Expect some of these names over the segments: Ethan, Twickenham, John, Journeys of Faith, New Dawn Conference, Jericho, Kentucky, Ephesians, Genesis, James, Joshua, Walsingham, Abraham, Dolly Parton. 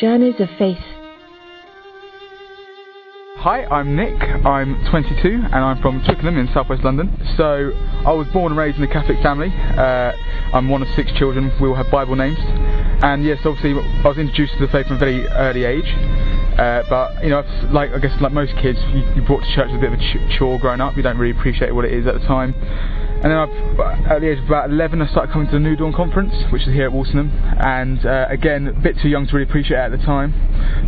Journeys of Faith. Hi, I'm Nick, I'm 22 and I'm from Twickenham in South West London. So I was born and raised in a Catholic family. I'm one of 6 children, we all have Bible names. And yes, obviously I was introduced to the faith from a very early age. But you know, I guess like most kids, you're brought to church as a bit of a chore growing up. You don't really appreciate what it is at the time. And then at the age of about 11 I started coming to the New Dawn Conference, which is here at Walsingham, and again, a bit too young to really appreciate it at the time.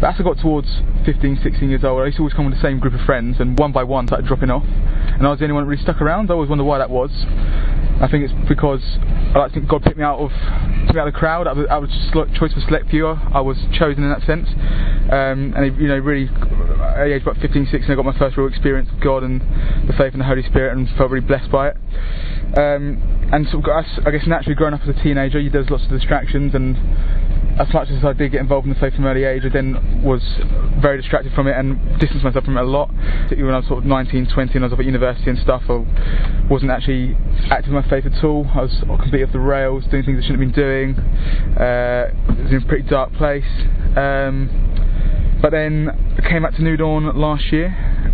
But as I got towards 15, 16 years old, I used to always come with the same group of friends, and one by one started dropping off, and I was the only one that really stuck around. I always wondered why that was. I think it's because I like to think God picked me out of the crowd. I was just like choice of select few. I was chosen in that sense, and you know, really at the age of about 15, 16 I got my first real experience of God and the faith in the Holy Spirit, and felt really blessed by it. And sort of, I guess naturally growing up as a teenager, there's lots of distractions, and as much as I did get involved in the faith from an early age, I then was very distracted from it and distanced myself from it a lot. When I was sort of 19, 20 and I was up at university and stuff, I wasn't actually active in my faith at all. I was completely off the rails, doing things I shouldn't have been doing. It was in a pretty dark place. But then I came back to New Dawn last year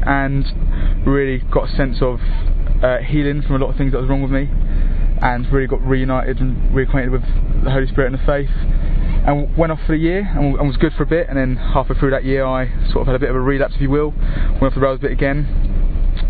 and really got a sense of healing from a lot of things that was wrong with me, and really got reunited and reacquainted with the Holy Spirit and the faith. And went off for a year and was good for a bit, and then halfway through that year I sort of had a bit of a relapse, if you will, went off the rails a bit again.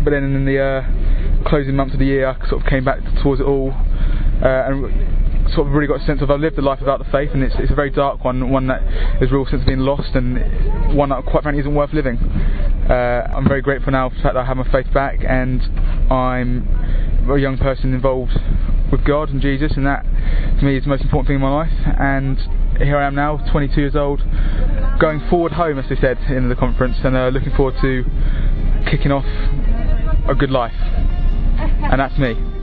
But then in the closing months of the year I sort of came back towards it all, and sort of really got a sense of I lived a life without the faith, and it's a very dark one that is real sense of being lost, and one that quite frankly isn't worth living. I'm very grateful now for the fact that I have my faith back, and I'm a young person involved with God and Jesus, and that to me is the most important thing in my life. And here I am now, 22 years old, going forward home, as they said in the conference, and looking forward to kicking off a good life, and that's me.